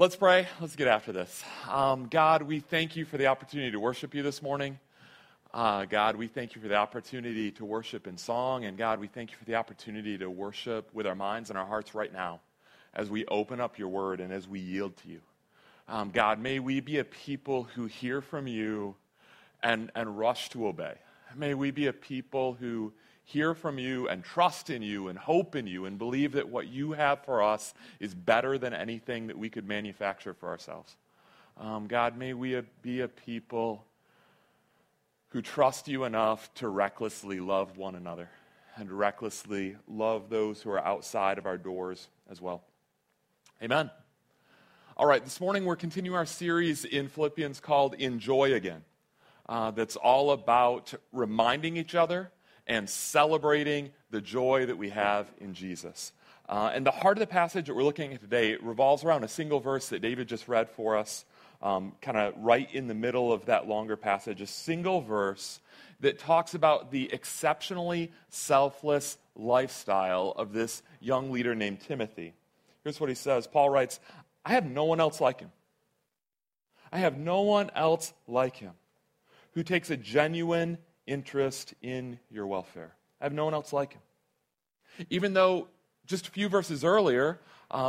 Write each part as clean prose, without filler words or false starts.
Let's pray. Let's get after this. God, we thank you for the opportunity to worship you this morning. God, we thank you for the opportunity to worship in song. And God, we thank you for the opportunity to worship with our minds and our hearts right now as we open up your word and as we yield to you. God, may we be a people who hear from you and rush to obey. May we be a people who hear from you and trust in you and hope in you and believe that what you have for us is better than anything that we could manufacture for ourselves. God, may we be a people who trust you enough to recklessly love one another and recklessly love those who are outside of our doors as well. Amen. All right, this morning we're continuing our series in Philippians called Enjoy Again. That's all about reminding each other and celebrating the joy that we have in Jesus. And the heart of the passage that we're looking at today revolves around a single verse that David just read for us, kind of right in the middle of that longer passage, a single verse that talks about the exceptionally selfless lifestyle of this young leader named Timothy. Here's what he says. Paul writes, I have no one else like him. I have no one else like him who takes a genuine interest in your welfare. I have no one else like him. Even though just a few verses earlier,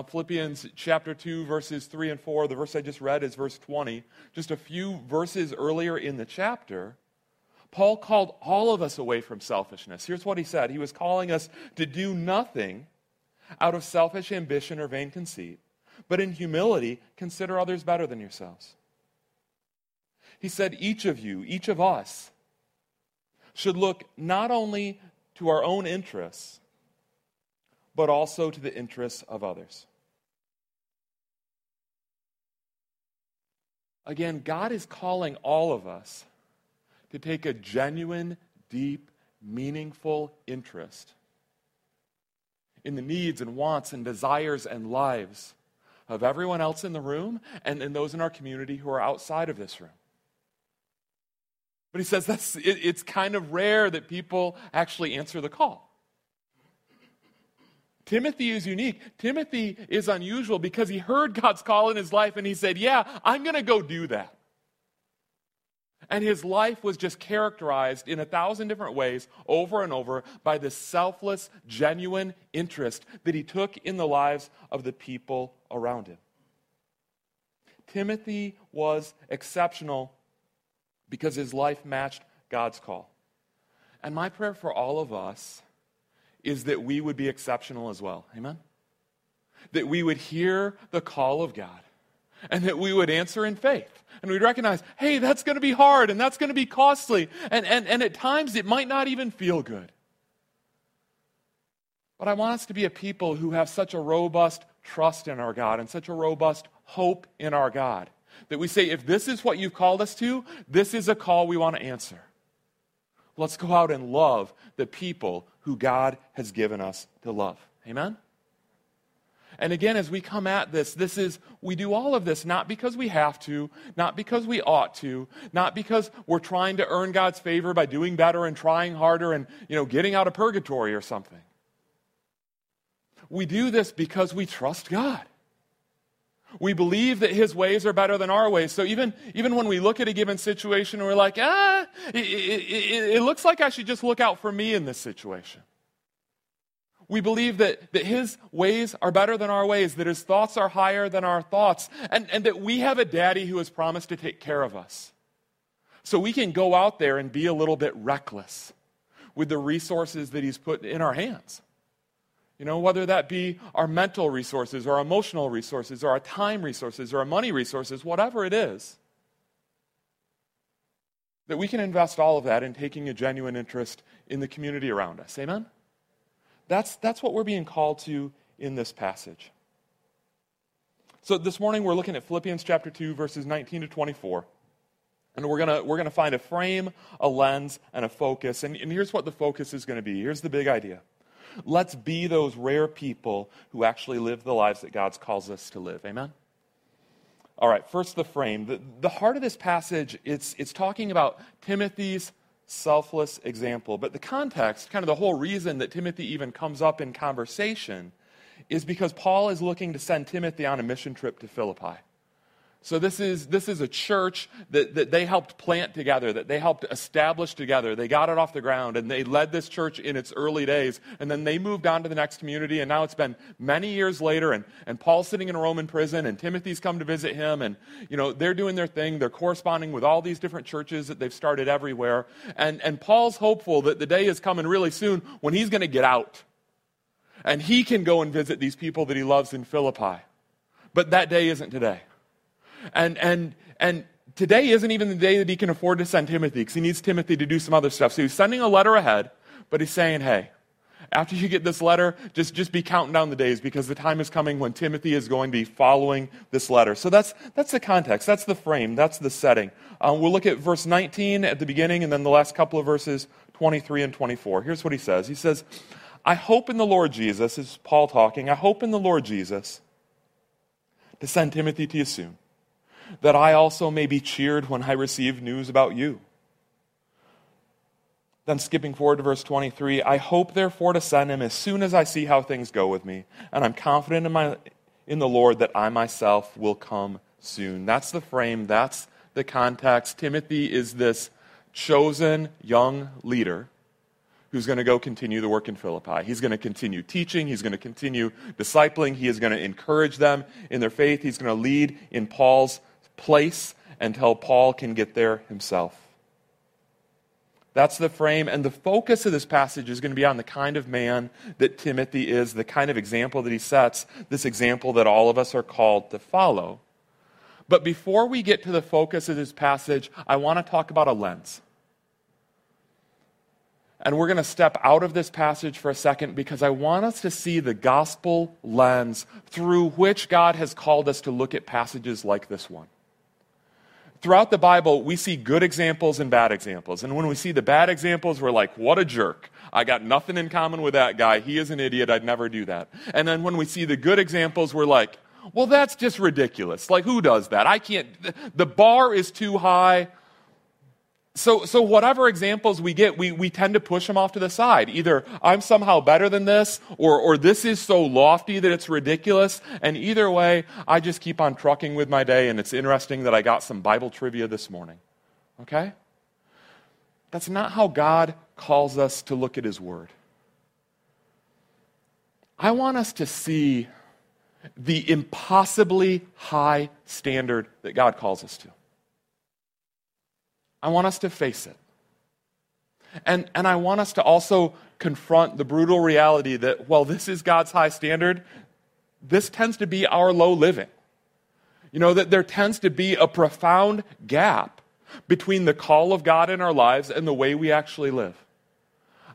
Philippians chapter 2, verses 3 and 4, the verse I just read is verse 20, just a few verses earlier in the chapter, Paul called all of us away from selfishness. Here's what he said. He was calling us to do nothing out of selfish ambition or vain conceit, but in humility, consider others better than yourselves. He said, each of us, should look not only to our own interests, but also to the interests of others. Again, God is calling all of us to take a genuine, deep, meaningful interest in the needs and wants and desires and lives of everyone else in the room and in those in our community who are outside of this room. But he says it's kind of rare that people actually answer the call. Timothy is unique. Timothy is unusual because he heard God's call in his life and he said, yeah, I'm going to go do that. And his life was just characterized in 1,000 different ways over and over by this selfless, genuine interest that he took in the lives of the people around him. Timothy was exceptional because his life matched God's call. And my prayer for all of us is that we would be exceptional as well. Amen? That we would hear the call of God and that we would answer in faith. And we'd recognize, hey, that's going to be hard and that's going to be costly. And at times it might not even feel good. But I want us to be a people who have such a robust trust in our God and such a robust hope in our God that we say, if this is what you've called us to, this is a call we want to answer. Let's go out and love the people who God has given us to love. Amen? And again, as we come at this, we do all of this not because we have to, not because we ought to, not because we're trying to earn God's favor by doing better and trying harder and, getting out of purgatory or something. We do this because we trust God. We believe that his ways are better than our ways. So even when we look at a given situation and we're like, it looks like I should just look out for me in this situation. We believe that his ways are better than our ways, that his thoughts are higher than our thoughts, and that we have a daddy who has promised to take care of us. So we can go out there and be a little bit reckless with the resources that he's put in our hands. Whether that be our mental resources or our emotional resources or our time resources or our money resources, whatever it is, that we can invest all of that in taking a genuine interest in the community around us. Amen? That's what we're being called to in this passage. So this morning we're looking at Philippians chapter 2, verses 19 to 24. And we're gonna find a frame, a lens, and a focus. And here's what the focus is going to be. Here's the big idea. Let's be those rare people who actually live the lives that God calls us to live. Amen? All right, first the frame. The heart of this passage, it's talking about Timothy's selfless example. But the context, kind of the whole reason that Timothy even comes up in conversation is because Paul is looking to send Timothy on a mission trip to Philippi. So this is a church that they helped plant together, that they helped establish together. They got it off the ground, and they led this church in its early days. And then they moved on to the next community, and now it's been many years later, and Paul's sitting in a Roman prison, and Timothy's come to visit him, and they're doing their thing. They're corresponding with all these different churches that they've started everywhere. And Paul's hopeful that the day is coming really soon when he's going to get out, and he can go and visit these people that he loves in Philippi. But that day isn't today. And today isn't even the day that he can afford to send Timothy, because he needs Timothy to do some other stuff. So he's sending a letter ahead, but he's saying, hey, after you get this letter, just be counting down the days, because the time is coming when Timothy is going to be following this letter. So that's the context. That's the frame. That's the setting. We'll look at verse 19 at the beginning, and then the last couple of verses, 23 and 24. Here's what he says. He says, I hope in the Lord Jesus, this is Paul talking, I hope in the Lord Jesus to send Timothy to you soon, that I also may be cheered when I receive news about you. Then skipping forward to verse 23, I hope therefore to send him as soon as I see how things go with me, and I'm confident in the Lord that I myself will come soon. That's the frame, that's the context. Timothy is this chosen young leader who's going to go continue the work in Philippi. He's going to continue teaching. He's going to continue discipling. He is going to encourage them in their faith. He's going to lead in Paul's place until Paul can get there himself. That's the frame, and the focus of this passage is going to be on the kind of man that Timothy is, the kind of example that he sets, this example that all of us are called to follow. But before we get to the focus of this passage, I want to talk about a lens. And we're going to step out of this passage for a second, because I want us to see the gospel lens through which God has called us to look at passages like this one. Throughout the Bible, we see good examples and bad examples. And when we see the bad examples, we're like, what a jerk. I got nothing in common with that guy. He is an idiot. I'd never do that. And then when we see the good examples, we're like, well, that's just ridiculous. Like, who does that? I can't. The bar is too high. So whatever examples we get, we tend to push them off to the side. Either I'm somehow better than this, or this is so lofty that it's ridiculous. And either way, I just keep on trucking with my day, and it's interesting that I got some Bible trivia this morning. Okay? That's not how God calls us to look at his word. I want us to see the impossibly high standard that God calls us to. I want us to face it. And I want us to also confront the brutal reality that, well, this is God's high standard. This tends to be our low living. That there tends to be a profound gap between the call of God in our lives and the way we actually live.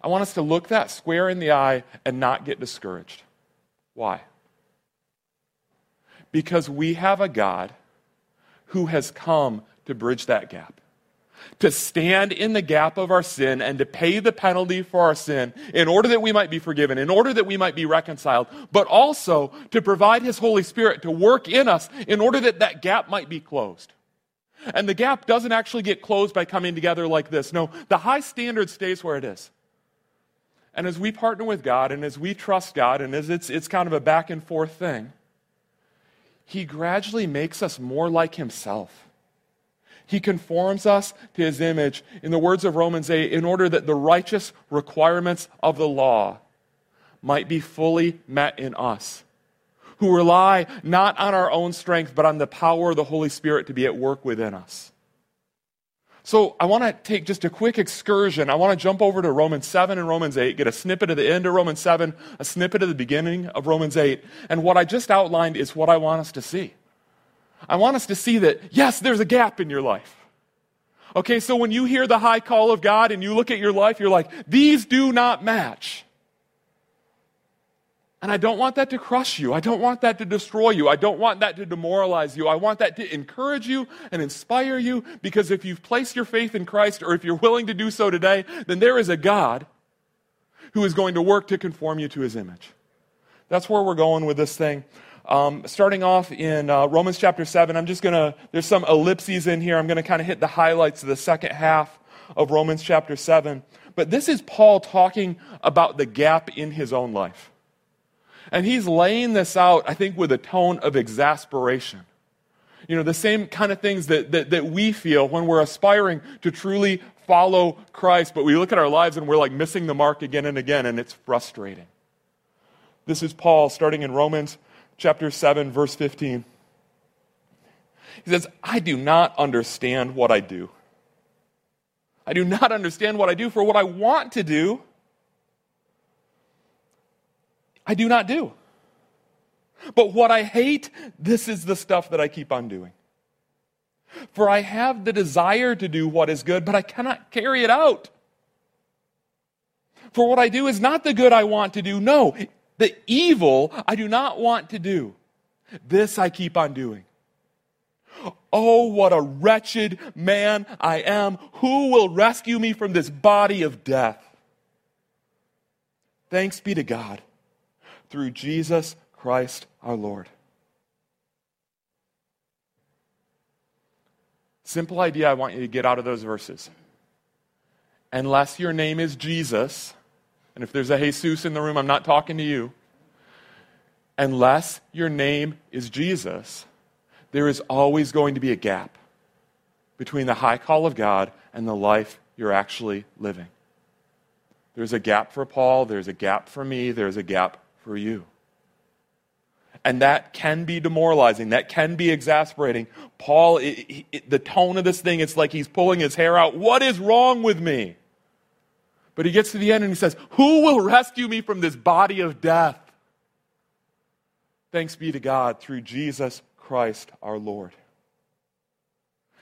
I want us to look that square in the eye and not get discouraged. Why? Because we have a God who has come to bridge that gap, to stand in the gap of our sin and to pay the penalty for our sin in order that we might be forgiven, in order that we might be reconciled, but also to provide his Holy Spirit to work in us in order that that gap might be closed. And the gap doesn't actually get closed by coming together like this. No, the high standard stays where it is. And as we partner with God, and as we trust God, and as it's kind of a back and forth thing, he gradually makes us more like himself. He conforms us to his image, in the words of Romans 8, in order that the righteous requirements of the law might be fully met in us, who rely not on our own strength, but on the power of the Holy Spirit to be at work within us. So I want to take just a quick excursion. I want to jump over to Romans 7 and Romans 8, get a snippet of the end of Romans 7, a snippet of the beginning of Romans 8, and what I just outlined is what I want us to see. I want us to see that, yes, there's a gap in your life. Okay, so when you hear the high call of God and you look at your life, you're like, these do not match. And I don't want that to crush you. I don't want that to destroy you. I don't want that to demoralize you. I want that to encourage you and inspire you, because if you've placed your faith in Christ, or if you're willing to do so today, then there is a God who is going to work to conform you to his image. That's where we're going with this thing. Starting off in Romans chapter 7, I'm just going to, there's some ellipses in here. I'm going to kind of hit the highlights of the second half of Romans chapter 7. But this is Paul talking about the gap in his own life. And he's laying this out, I think, with a tone of exasperation. You know, the same kind of things that we feel when we're aspiring to truly follow Christ, but we look at our lives and we're like missing the mark again and again, and it's frustrating. This is Paul, starting in Romans chapter 7, verse 15. He says, I do not understand what I do. I do not understand what I do, for what I want to do, I do not do. But what I hate, this is the stuff that I keep on doing. For I have the desire to do what is good, but I cannot carry it out. For what I do is not the good I want to do, no, the evil I do not want to do. This I keep on doing. Oh, what a wretched man I am. Who will rescue me from this body of death? Thanks be to God, through Jesus Christ our Lord. Simple idea I want you to get out of those verses. Unless your name is Jesus, and if there's a Jesus in the room, I'm not talking to you. Unless your name is Jesus, there is always going to be a gap between the high call of God and the life you're actually living. There's a gap for Paul, there's a gap for me, there's a gap for you. And that can be demoralizing, that can be exasperating. Paul, the tone of this thing, it's like he's pulling his hair out. What is wrong with me? But he gets to the end and he says, who will rescue me from this body of death? Thanks be to God through Jesus Christ our Lord.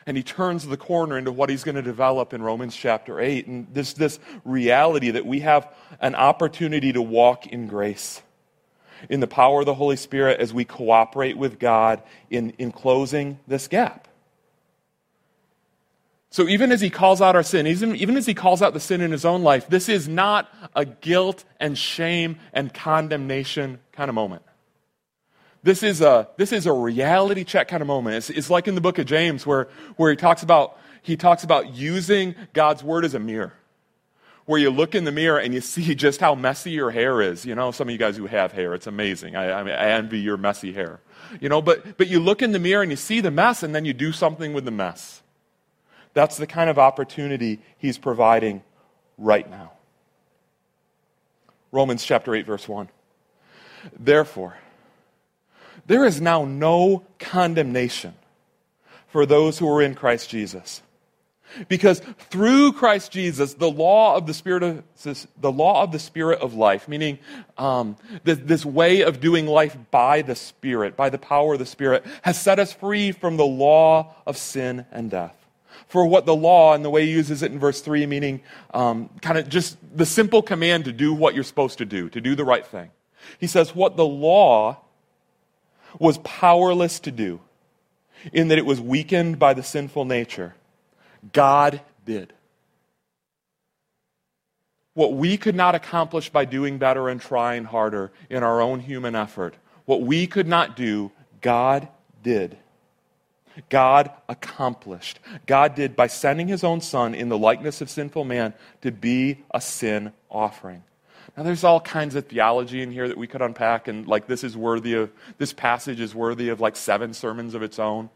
And he turns the corner into what he's going to develop in Romans chapter 8, and this reality that we have an opportunity to walk in grace, in the power of the Holy Spirit as we cooperate with God in closing this gap. So even as he calls out our sin, even as he calls out the sin in his own life, this is not a guilt and shame and condemnation kind of moment. This is a reality check kind of moment. It's like in the book of James where he talks about using God's word as a mirror, where you look in the mirror and you see just how messy your hair is. You know, some of you guys who have hair, it's amazing. I envy your messy hair. You know, but you look in the mirror and you see the mess, and then you do something with the mess. That's the kind of opportunity he's providing right now. Romans chapter 8, verse 1. Therefore, there is now no condemnation for those who are in Christ Jesus. Because through Christ Jesus, the law of the Spirit of life, meaning this way of doing life by the Spirit, by the power of the Spirit, has set us free from the law of sin and death. For what the law, and the way he uses it in verse 3, meaning kind of just the simple command to do what you're supposed to do the right thing. He says, what the law was powerless to do, in that it was weakened by the sinful nature, God did. What we could not accomplish by doing better and trying harder in our own human effort, what we could not do, God did. God accomplished. God did by sending his own Son in the likeness of sinful man to be a sin offering. Now, there's all kinds of theology in here that we could unpack, and like this passage is worthy of like 7 sermons of its own.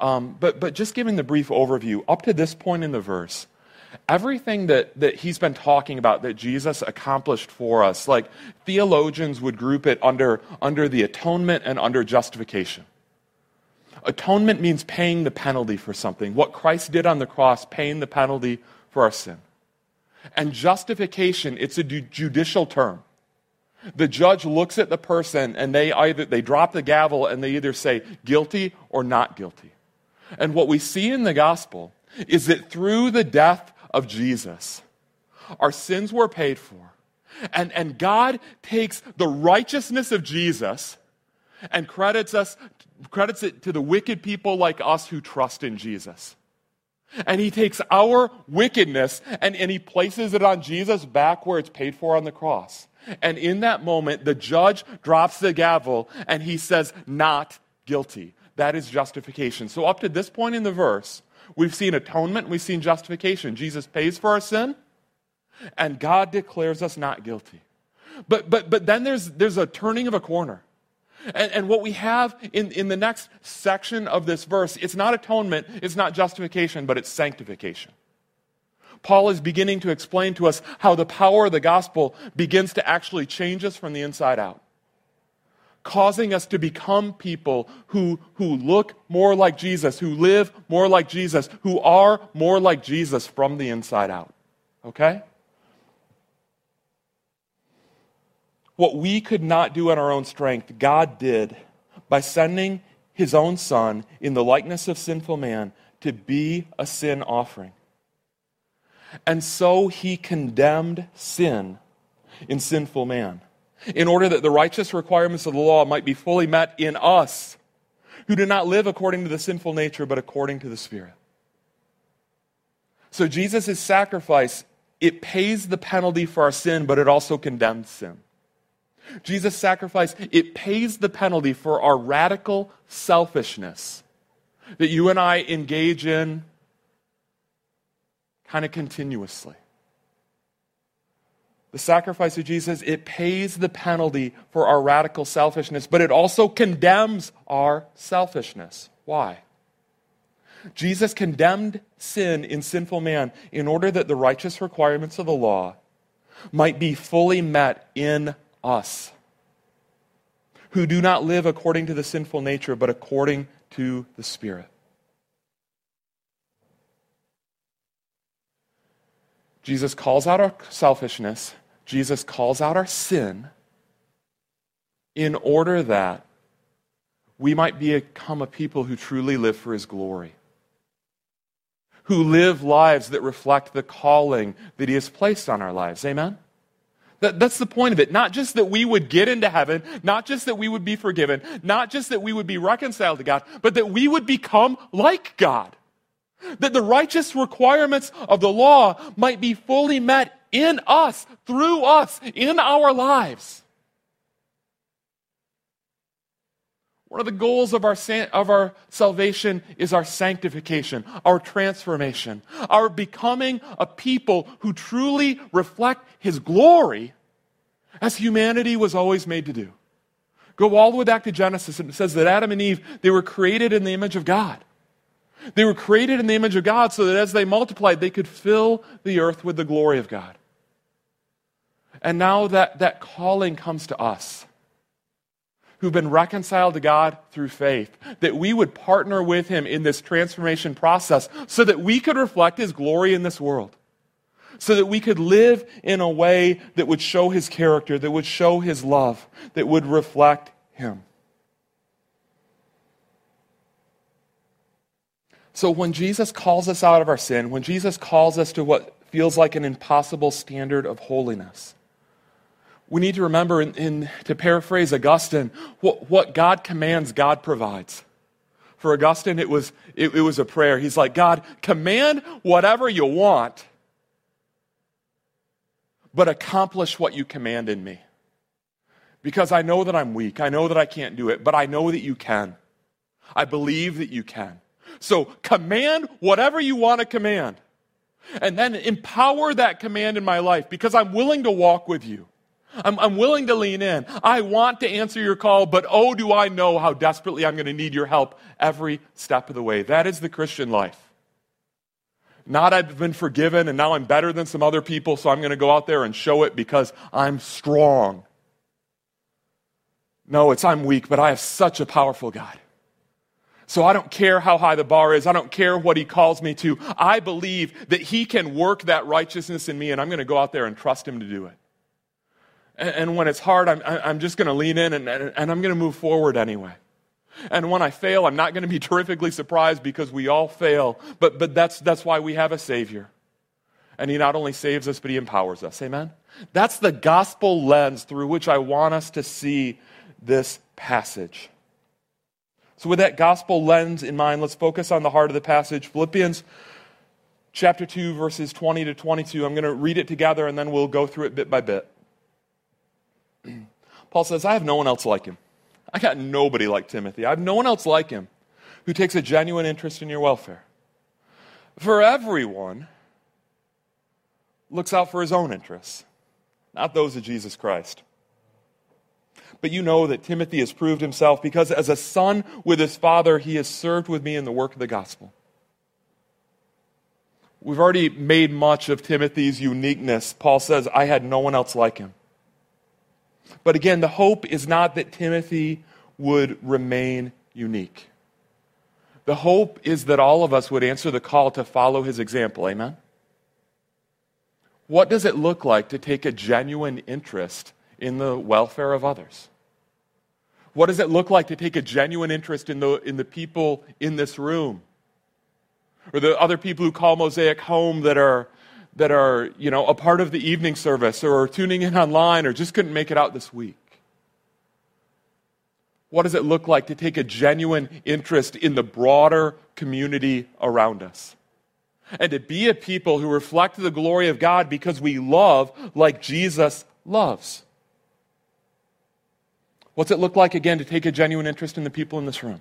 But just giving the brief overview, up to this point in the verse, everything that he's been talking about that Jesus accomplished for us, like theologians would group it under the atonement and under justification. Atonement means paying the penalty for something. What Christ did on the cross, paying the penalty for our sin. And justification, it's a judicial term. The judge looks at the person and they drop the gavel and they either say guilty or not guilty. And what we see in the gospel is that through the death of Jesus, our sins were paid for. And God takes the righteousness of Jesus and credits it to the wicked people like us who trust in Jesus. And he takes our wickedness and he places it on Jesus back where it's paid for on the cross. And in that moment, the judge drops the gavel and he says, not guilty. That is justification. So up to this point in the verse, we've seen atonement, we've seen justification. Jesus pays for our sin, and God declares us not guilty. But then there's a turning of a corner. And what we have in the next section of this verse, it's not atonement, it's not justification, but it's sanctification. Paul is beginning to explain to us how the power of the gospel begins to actually change us from the inside out, causing us to become people who look more like Jesus, who live more like Jesus, who are more like Jesus from the inside out. Okay? What we could not do in our own strength, God did by sending his own Son in the likeness of sinful man to be a sin offering. And so he condemned sin in sinful man, in order that the righteous requirements of the law might be fully met in us, who do not live according to the sinful nature, but according to the Spirit. So Jesus' sacrifice, it pays the penalty for our sin, but it also condemns sin. Jesus' sacrifice, it pays the penalty for our radical selfishness that you and I engage in kind of continuously. The sacrifice of Jesus, it pays the penalty for our radical selfishness, but it also condemns our selfishness. Why? Jesus condemned sin in sinful man in order that the righteous requirements of the law might be fully met in us, who do not live according to the sinful nature, but according to the Spirit. Jesus calls out our selfishness. Jesus calls out our sin in order that we might become a people who truly live for his glory, who live lives that reflect the calling that he has placed on our lives. Amen? That's the point of it. Not just that we would get into heaven, not just that we would be forgiven, not just that we would be reconciled to God, but that we would become like God. That the righteous requirements of the law might be fully met in us, through us, in our lives. One of the goals of our salvation is our sanctification, our transformation, our becoming a people who truly reflect his glory as humanity was always made to do. Go all the way back to Genesis, and it says that Adam and Eve, they were created in the image of God. They were created in the image of God so that as they multiplied, they could fill the earth with the glory of God. And now that calling comes to us, who've been reconciled to God through faith, that we would partner with him in this transformation process so that we could reflect his glory in this world, so that we could live in a way that would show his character, that would show his love, that would reflect him. So when Jesus calls us out of our sin, when Jesus calls us to what feels like an impossible standard of holiness, we need to remember, to paraphrase Augustine, what God commands, God provides. For Augustine, it was a prayer. He's like, God, command whatever you want, but accomplish what you command in me. Because I know that I'm weak. I know that I can't do it, but I know that you can. I believe that you can. So command whatever you want to command, and then empower that command in my life, because I'm willing to walk with you. I'm willing to lean in. I want to answer your call, but oh, do I know how desperately I'm going to need your help every step of the way. That is the Christian life. Not I've been forgiven and now I'm better than some other people, so I'm going to go out there and show it because I'm strong. No, it's I'm weak, but I have such a powerful God. So I don't care how high the bar is. I don't care what he calls me to. I believe that he can work that righteousness in me, and I'm going to go out there and trust him to do it. And when it's hard, I'm just going to lean in and I'm going to move forward anyway. And when I fail, I'm not going to be terrifically surprised, because we all fail. But that's why we have a Savior. And he not only saves us, but he empowers us. Amen? That's the gospel lens through which I want us to see this passage. So with that gospel lens in mind, let's focus on the heart of the passage. Philippians chapter 2, verses 20 to 22. I'm going to read it together and then we'll go through it bit by bit. Paul says, I have no one else like him. I got nobody like Timothy. I have no one else like him who takes a genuine interest in your welfare. For everyone looks out for his own interests, not those of Jesus Christ. But you know that Timothy has proved himself, because as a son with his father, he has served with me in the work of the gospel. We've already made much of Timothy's uniqueness. Paul says, I had no one else like him. But again, the hope is not that Timothy would remain unique. The hope is that all of us would answer the call to follow his example. Amen? What does it look like to take a genuine interest in the welfare of others? What does it look like to take a genuine interest in the people in this room? Or the other people who call Mosaic home that are a part of the evening service, or are tuning in online, or just couldn't make it out this week? What does it look like to take a genuine interest in the broader community around us? And to be a people who reflect the glory of God because we love like Jesus loves. What's it look like, again, to take a genuine interest in the people in this room?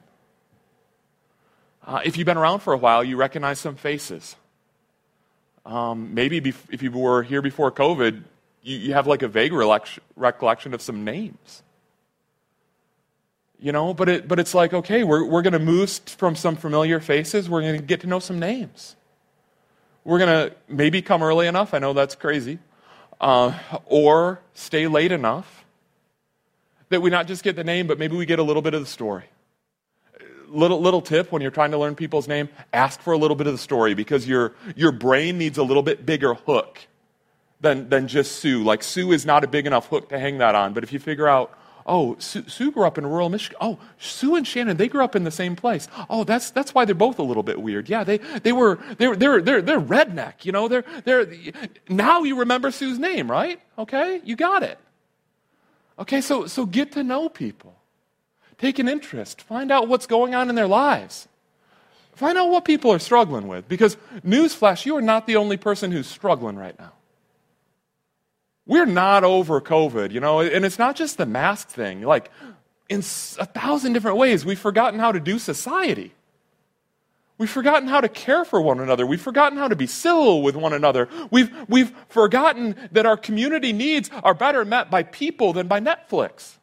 If you've been around for a while, you recognize some faces. Maybe if you were here before COVID, you have like a vague recollection of some names. But it's like, okay, we're going to move from some familiar faces. We're going to get to know some names. We're going to maybe come early enough. I know that's crazy. Or stay late enough that we not just get the name, but maybe we get a little bit of the story. Little tip when you're trying to learn people's name, ask for a little bit of the story, because your brain needs a little bit bigger hook than just Sue. Like, Sue is not a big enough hook to hang that on. But if you figure out, oh, Sue grew up in rural Michigan. Oh, Sue and Shannon, they grew up in the same place. Oh, that's why they're both a little bit weird. Yeah, they're redneck. Now you remember Sue's name, right? Okay, you got it. Okay, so get to know people. Take an interest. Find out what's going on in their lives. Find out what people are struggling with. Because, newsflash, you are not the only person who's struggling right now. We're not over COVID, and it's not just the mask thing. Like, in 1,000 different ways, we've forgotten how to do society. We've forgotten how to care for one another. We've forgotten how to be civil with one another. We've forgotten that our community needs are better met by people than by Netflix.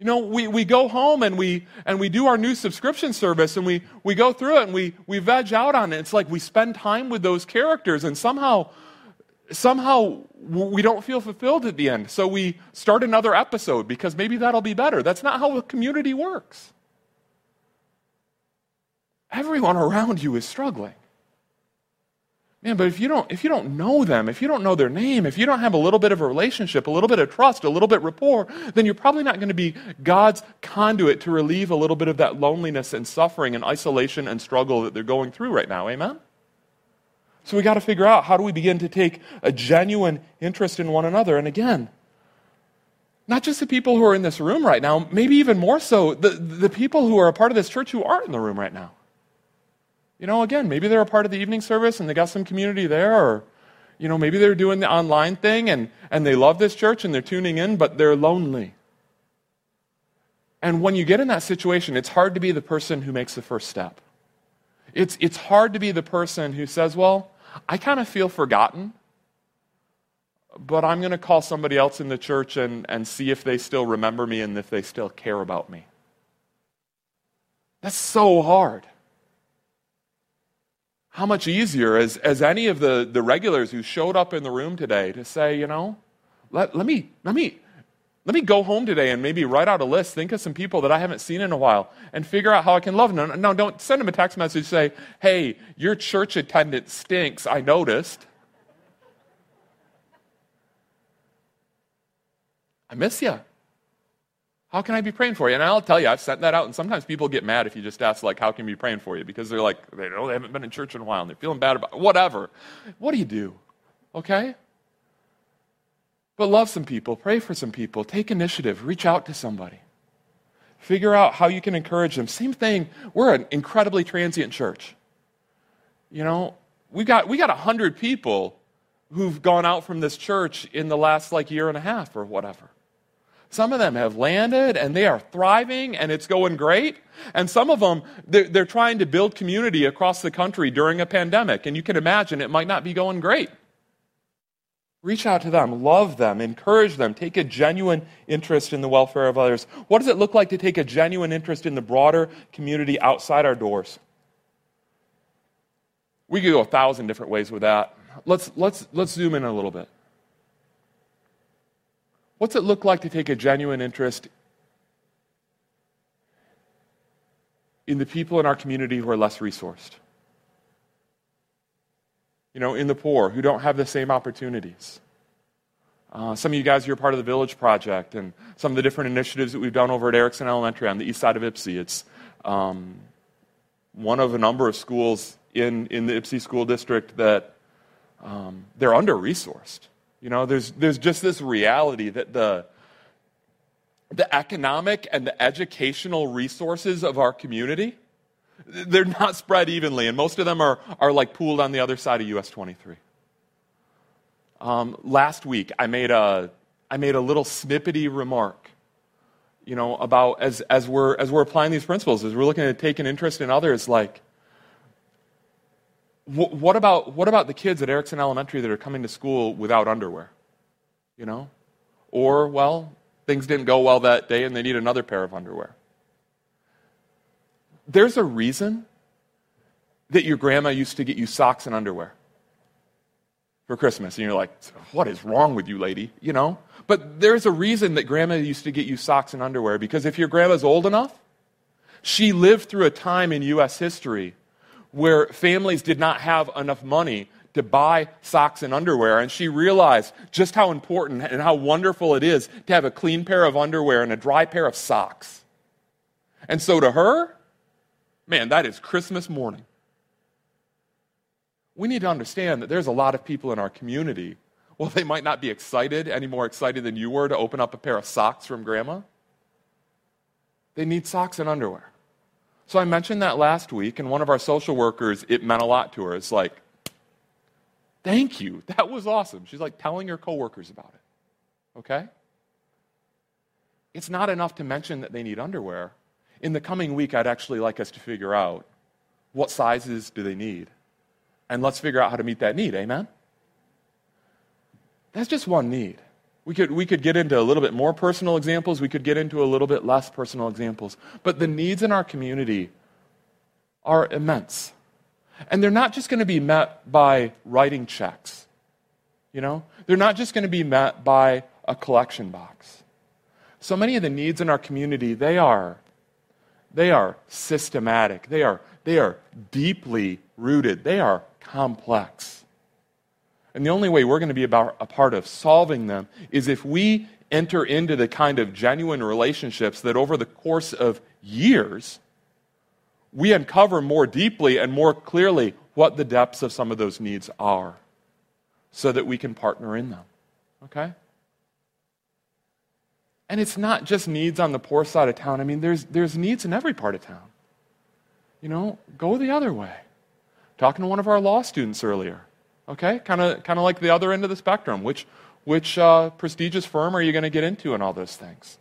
We go home and we do our new subscription service, and we go through it and we veg out on it. It's like we spend time with those characters, and somehow we don't feel fulfilled at the end. So we start another episode because maybe that'll be better. That's not how a community works. Everyone around you is struggling. Man, but if you don't know them, if you don't know their name, if you don't have a little bit of a relationship, a little bit of trust, a little bit rapport, then you're probably not going to be God's conduit to relieve a little bit of that loneliness and suffering and isolation and struggle that they're going through right now. Amen? So we got to figure out, how do we begin to take a genuine interest in one another? And again, not just the people who are in this room right now, maybe even more so the people who are a part of this church who aren't in the room right now. Again, maybe they're a part of the evening service and they got some community there, or, maybe they're doing the online thing and they love this church and they're tuning in, but they're lonely. And when you get in that situation, it's hard to be the person who makes the first step. It's hard to be the person who says, well, I kind of feel forgotten, but I'm going to call somebody else in the church and see if they still remember me and if they still care about me. That's so hard. How much easier as any of the regulars who showed up in the room today to say, let me go home today and maybe write out a list, think of some people that I haven't seen in a while, and figure out how I can love them. No, don't send them a text message, say, hey, your church attendance stinks, I noticed. I miss you. How can I be praying for you? And I'll tell you, I've sent that out, and sometimes people get mad if you just ask, like, how can we be praying for you? Because they're like, they haven't been in church in a while, and they're feeling bad about it. Whatever. What do? Okay? But love some people. Pray for some people. Take initiative. Reach out to somebody. Figure out how you can encourage them. Same thing. We're an incredibly transient church. We got 100 people who've gone out from this church in the last, year and a half or whatever. Some of them have landed, and they are thriving, and it's going great. And some of them, they're trying to build community across the country during a pandemic, and you can imagine it might not be going great. Reach out to them, love them, encourage them, take a genuine interest in the welfare of others. What does it look like to take a genuine interest in the broader community outside our doors? We could go 1,000 different ways with that. Let's zoom in a little bit. What's it look like to take a genuine interest in the people in our community who are less resourced? You know, in the poor, who don't have the same opportunities. Some of you guys, you're part of the Village Project and some of the different initiatives that we've done over at Erickson Elementary on the east side of Ipsy. It's one of a number of schools in the Ipsy school district that they're under-resourced. You know, there's just this reality that the economic and the educational resources of our community, they're not spread evenly, and most of them are like pooled on the other side of US 23. Last week, I made a little snippety remark, you know, about as we're applying these principles, as we're looking to take an interest in others, like, what about the kids at Erickson Elementary that are coming to school without underwear, you know? Or, well, things didn't go well that day and they need another pair of underwear. There's a reason that your grandma used to get you socks and underwear for Christmas. And you're like, what is wrong with you, lady? You know? But there's a reason that grandma used to get you socks and underwear, because if your grandma's old enough, she lived through a time in U.S. history where families did not have enough money to buy socks and underwear, and she realized just how important and how wonderful it is to have a clean pair of underwear and a dry pair of socks. And so to her, man, that is Christmas morning. We need to understand that there's a lot of people in our community. Well, they might not be excited, any more excited than you were to open up a pair of socks from grandma. They need socks and underwear. So I mentioned that last week, and one of our social workers, it meant a lot to her. It's like, thank you. That was awesome. She's like telling her coworkers about it, okay? It's not enough to mention that they need underwear. In the coming week, I'd actually like us to figure out what sizes do they need, and let's figure out how to meet that need, amen? That's just one need. We could get into a little bit more personal examples. We could get into a little bit less personal examples. But the needs in our community are immense. And they're not just going to be met by writing checks. You know? They're not just going to be met by a collection box. So many of the needs in our community, they are systematic. They are deeply rooted. They are complex. And the only way we're going to be a part of solving them is if we enter into the kind of genuine relationships that over the course of years, we uncover more deeply and more clearly what the depths of some of those needs are so that we can partner in them, okay? And it's not just needs on the poor side of town. I mean, there's needs in every part of town. You know, go the other way. Talking to one of our law students earlier. Okay, kind of like the other end of the spectrum. Which prestigious firm are you going to get into and all those things?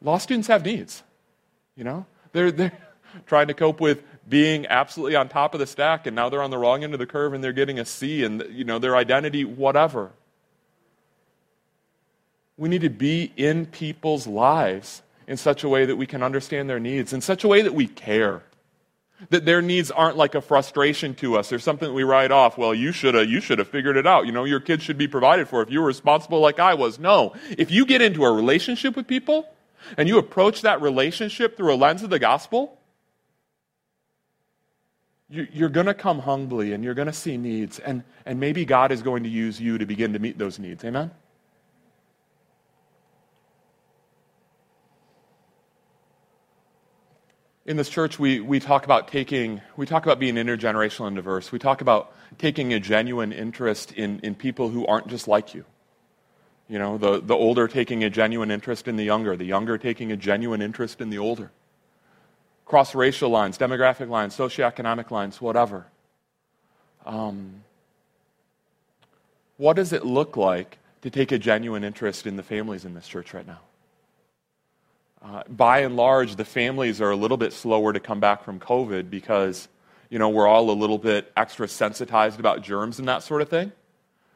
Law students have needs, you know. They're trying to cope with being absolutely on top of the stack, and now they're on the wrong end of the curve, and they're getting a C, and you know their identity, whatever. We need to be in people's lives in such a way that we can understand their needs, in such a way that we care. That their needs aren't like a frustration to us or something that we write off. Well, you should have figured it out. You know, your kids should be provided for if you were responsible like I was. No. If you get into a relationship with people and you approach that relationship through a lens of the gospel, you're going to come humbly and you're going to see needs. And maybe God is going to use you to begin to meet those needs. Amen? In this church, we talk about being intergenerational and diverse. We talk about taking a genuine interest in people who aren't just like you. You know, the older taking a genuine interest in the younger taking a genuine interest in the older. Cross racial lines, demographic lines, socioeconomic lines, whatever. What does it look like to take a genuine interest in the families in this church right now? By and large, the families are a little bit slower to come back from COVID because, you know, we're all a little bit extra sensitized about germs and that sort of thing.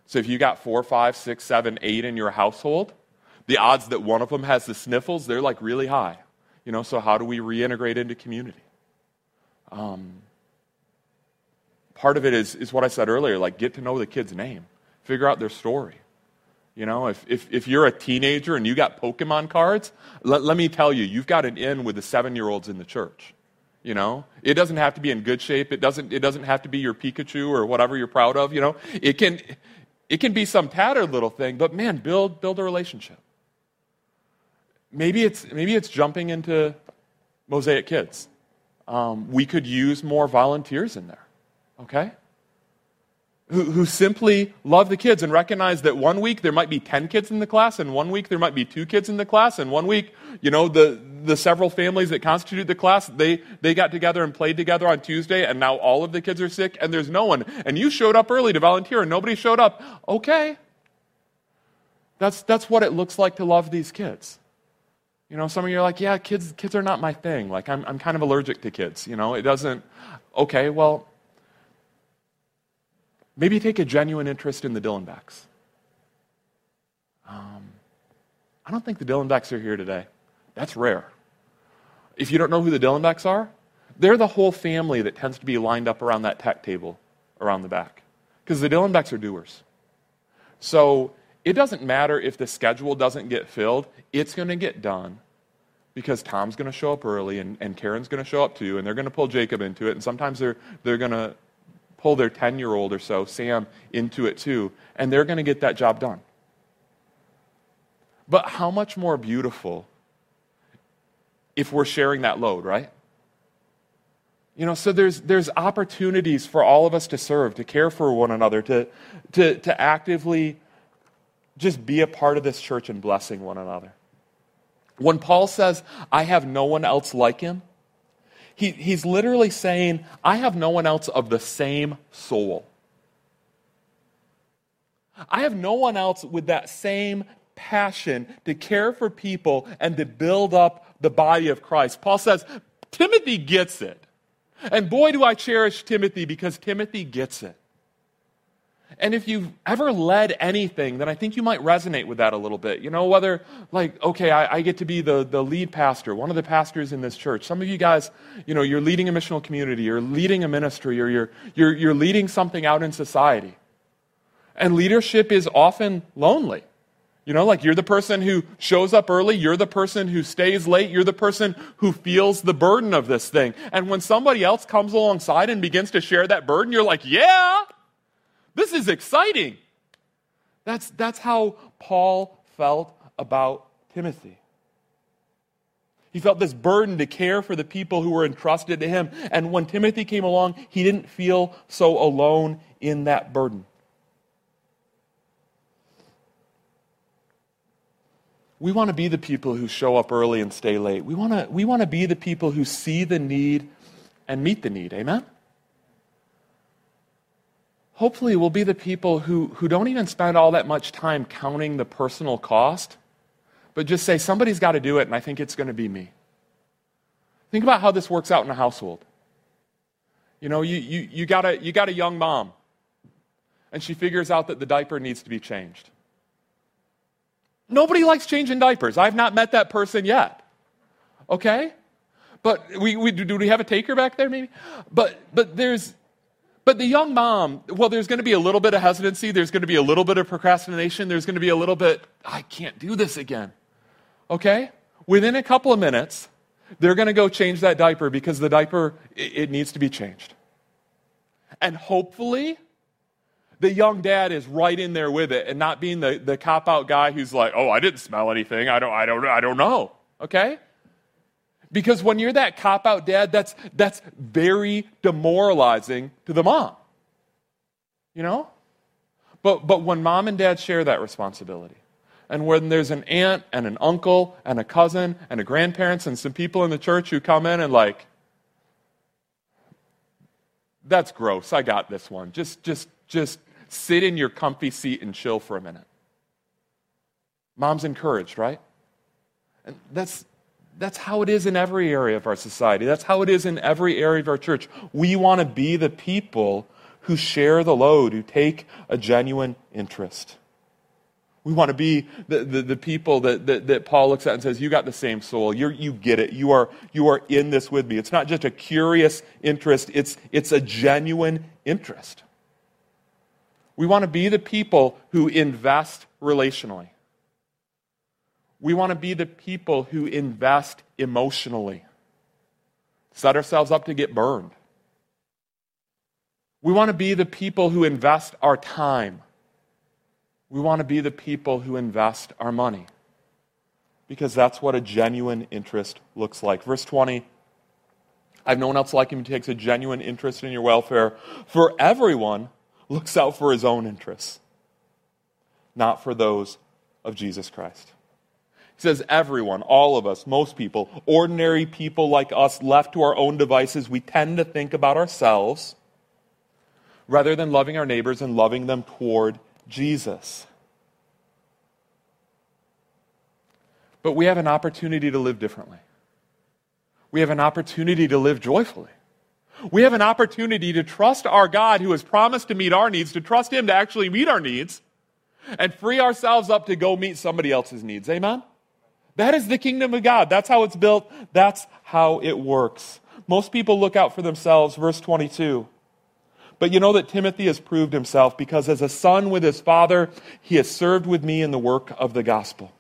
So if you got 4, 5, 6, 7, 8 in your household, the odds that one of them has the sniffles, they're like really high. You know, so how do we reintegrate into community? Part of it is what I said earlier, like get to know the kid's name. Figure out their story. You know, if you're a teenager and you got Pokemon cards, let me tell you, you've got an in with the 7-year-olds in the church. You know, it doesn't have to be in good shape. It doesn't have to be your Pikachu or whatever you're proud of. You know, it can be some tattered little thing, but man, build a relationship. Maybe it's jumping into Mosaic Kids. We could use more volunteers in there. Okay. Who simply love the kids and recognize that one week there might be 10 kids in the class, and one week there might be 2 kids in the class, and one week, you know, the several families that constitute the class, they got together and played together on Tuesday, and now all of the kids are sick, and there's no one. And you showed up early to volunteer, and nobody showed up. Okay. That's what it looks like to love these kids. You know, some of you are like, yeah, kids are not my thing. Like, I'm kind of allergic to kids. You know, it doesn't... Okay, well... Maybe take a genuine interest in the Dillenbecks. I don't think the Dillenbecks are here today. That's rare. If you don't know who the Dillenbecks are, they're the whole family that tends to be lined up around that tech table around the back. Because the Dillenbecks are doers. So it doesn't matter if the schedule doesn't get filled. It's going to get done because Tom's going to show up early and Karen's going to show up too, and they're going to pull Jacob into it, and sometimes they're going to pull their 10-year-old or so, Sam, into it too, and they're going to get that job done. But how much more beautiful if we're sharing that load, right? You know, so there's opportunities for all of us to serve, to care for one another, to actively just be a part of this church and blessing one another. When Paul says, I have no one else like him, He's literally saying, I have no one else of the same soul. I have no one else with that same passion to care for people and to build up the body of Christ. Paul says, Timothy gets it. And boy, do I cherish Timothy, because Timothy gets it. And if you've ever led anything, then I think you might resonate with that a little bit. You know, whether, like, okay, I get to be the lead pastor, one of the pastors in this church. Some of you guys, you know, you're leading a missional community, you're leading a ministry, or you're leading something out in society. And leadership is often lonely. You know, like, you're the person who shows up early, you're the person who stays late, you're the person who feels the burden of this thing. And when somebody else comes alongside and begins to share that burden, you're like, yeah! This is exciting. That's how Paul felt about Timothy. He felt this burden to care for the people who were entrusted to him. And when Timothy came along, he didn't feel so alone in that burden. We want to be the people who show up early and stay late. We want to be the people who see the need and meet the need. Amen? Hopefully we'll be the people who don't even spend all that much time counting the personal cost, but just say, somebody's got to do it, and I think it's going to be me. Think about how this works out in a household. You know, you got a young mom, and she figures out that the diaper needs to be changed. Nobody likes changing diapers. I've not met that person yet. Okay? But do we have a taker back there maybe? But the young mom, well, there's going to be a little bit of hesitancy. There's going to be a little bit of procrastination. There's going to be a little bit, I can't do this again. Okay? Within a couple of minutes, they're going to go change that diaper, because the diaper, it needs to be changed. And hopefully, the young dad is right in there with it and not being the cop-out guy who's like, oh, I didn't smell anything. I don't know. Okay? Because when you're that cop-out dad, that's very demoralizing to the mom. You know? But when mom and dad share that responsibility, and when there's an aunt and an uncle and a cousin and a grandparents and some people in the church who come in and like, that's gross, I got this one. Just sit in your comfy seat and chill for a minute. Mom's encouraged, right? And that's how it is in every area of our society. That's how it is in every area of our church. We want to be the people who share the load, who take a genuine interest. We want to be the people that Paul looks at and says, you got the same soul. You get it. You are in this with me. It's not just a curious interest. It's a genuine interest. We want to be the people who invest relationally. We want to be the people who invest emotionally. Set ourselves up to get burned. We want to be the people who invest our time. We want to be the people who invest our money, because that's what a genuine interest looks like. Verse 20, I've no one else like him who takes a genuine interest in your welfare, for everyone looks out for his own interests, not for those of Jesus Christ. He says everyone, all of us, most people, ordinary people like us left to our own devices, we tend to think about ourselves rather than loving our neighbors and loving them toward Jesus. But we have an opportunity to live differently. We have an opportunity to live joyfully. We have an opportunity to trust our God who has promised to meet our needs, to trust Him to actually meet our needs, and free ourselves up to go meet somebody else's needs. Amen? That is the kingdom of God. That's how it's built. That's how it works. Most people look out for themselves. Verse 22. But you know that Timothy has proved himself, because as a son with his father, he has served with me in the work of the gospel.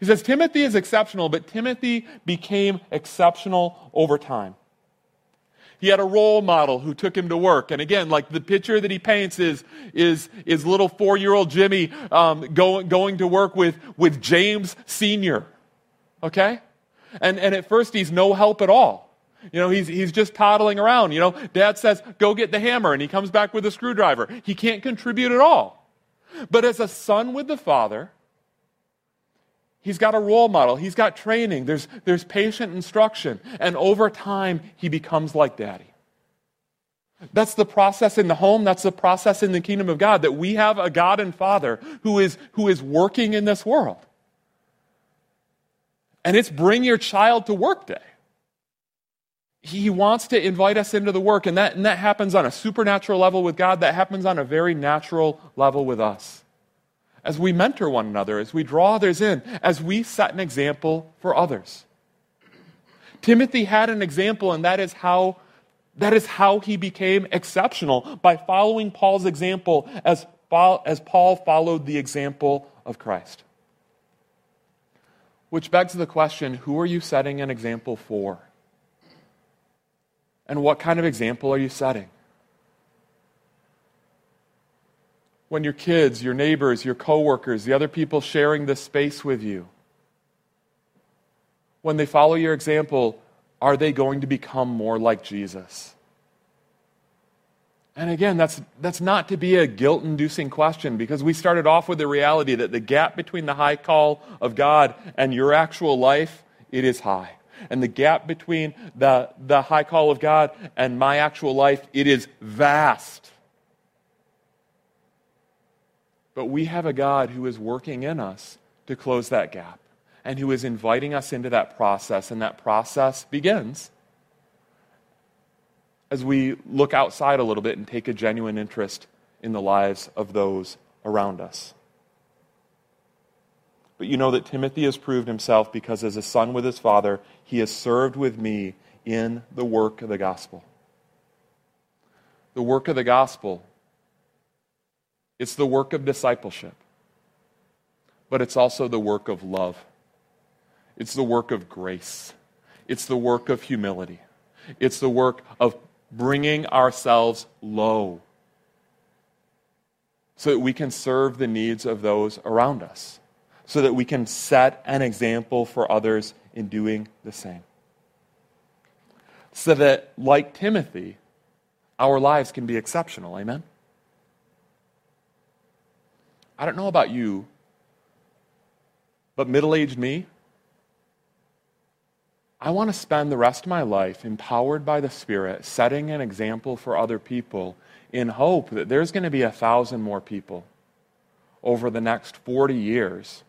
He says Timothy is exceptional, but Timothy became exceptional over time. He had a role model who took him to work. And again, like the picture that he paints is little 4-year-old Jimmy going to work with James Sr. Okay? And at first he's no help at all. You know, he's just toddling around. You know, Dad says, go get the hammer, and he comes back with a screwdriver. He can't contribute at all. But as a son with the Father, he's got a role model. He's got training. There's patient instruction. And over time, he becomes like Daddy. That's the process in the home. That's the process in the kingdom of God, that we have a God and Father who is working in this world. And it's bring your child to work day. He wants to invite us into the work, and that happens on a supernatural level with God. That happens on a very natural level with us. As we mentor one another, as we draw others in, as we set an example for others. Timothy had an example, and that is how he became exceptional, by following Paul's example as Paul followed the example of Christ. Which begs the question, who are you setting an example for? And what kind of example are you setting? When your kids, your neighbors, your coworkers, the other people sharing this space with you, when they follow your example, are they going to become more like Jesus? And again, that's not to be a guilt-inducing question, because we started off with the reality that the gap between the high call of God and your actual life, it is high. And the gap between the high call of God and my actual life, it is vast. But we have a God who is working in us to close that gap, and who is inviting us into that process. And that process begins as we look outside a little bit and take a genuine interest in the lives of those around us. But you know that Timothy has proved himself, because as a son with his father, he has served with me in the work of the gospel. The work of the gospel, it's the work of discipleship, but it's also the work of love. It's the work of grace. It's the work of humility. It's the work of bringing ourselves low so that we can serve the needs of those around us, so that we can set an example for others in doing the same. So that, like Timothy, our lives can be exceptional. Amen? I don't know about you, but middle-aged me, I want to spend the rest of my life empowered by the Spirit, setting an example for other people, in hope that there's going to be 1,000 more people over the next 40 years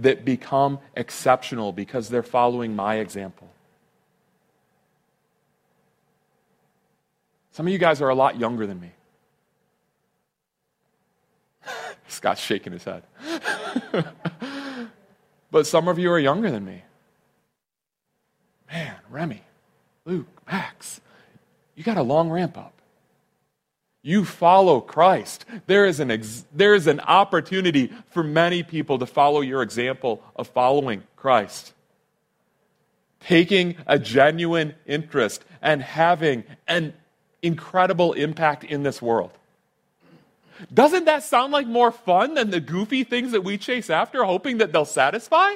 that become exceptional because they're following my example. Some of you guys are a lot younger than me. Scott's shaking his head. But some of you are younger than me. Man, Remy, Luke, Max, you got a long ramp up. You follow Christ. There is an opportunity for many people to follow your example of following Christ. Taking a genuine interest and having an incredible impact in this world. Doesn't that sound like more fun than the goofy things that we chase after, hoping that they'll satisfy?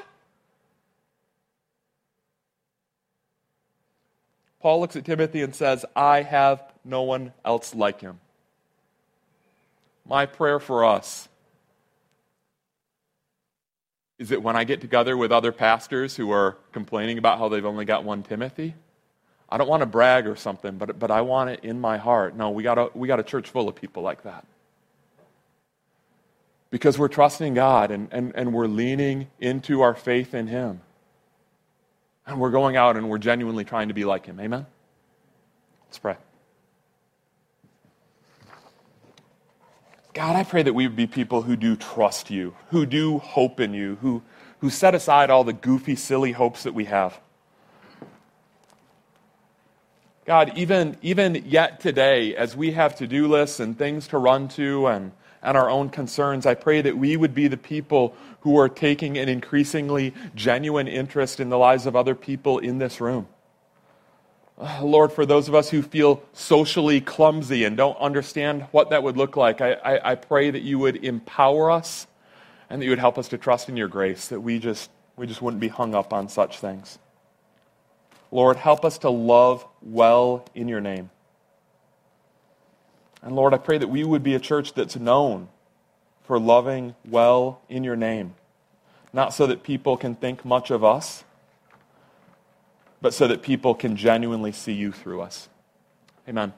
Paul looks at Timothy and says, I have no one else like him. My prayer for us is that when I get together with other pastors who are complaining about how they've only got one Timothy, I don't want to brag or something, but I want it in my heart. No, we got a church full of people like that. Because we're trusting God and we're leaning into our faith in Him. And we're going out and we're genuinely trying to be like Him. Amen? Let's pray. God, I pray that we would be people who do trust You, who do hope in You, who set aside all the goofy, silly hopes that we have. God, even yet today, as we have to-do lists and things to run to and our own concerns, I pray that we would be the people who are taking an increasingly genuine interest in the lives of other people in this room. Lord, for those of us who feel socially clumsy and don't understand what that would look like, I pray that You would empower us and that You would help us to trust in Your grace, that we just wouldn't be hung up on such things. Lord, help us to love well in Your name. And Lord, I pray that we would be a church that's known for loving well in Your name. Not so that people can think much of us, but so that people can genuinely see You through us. Amen.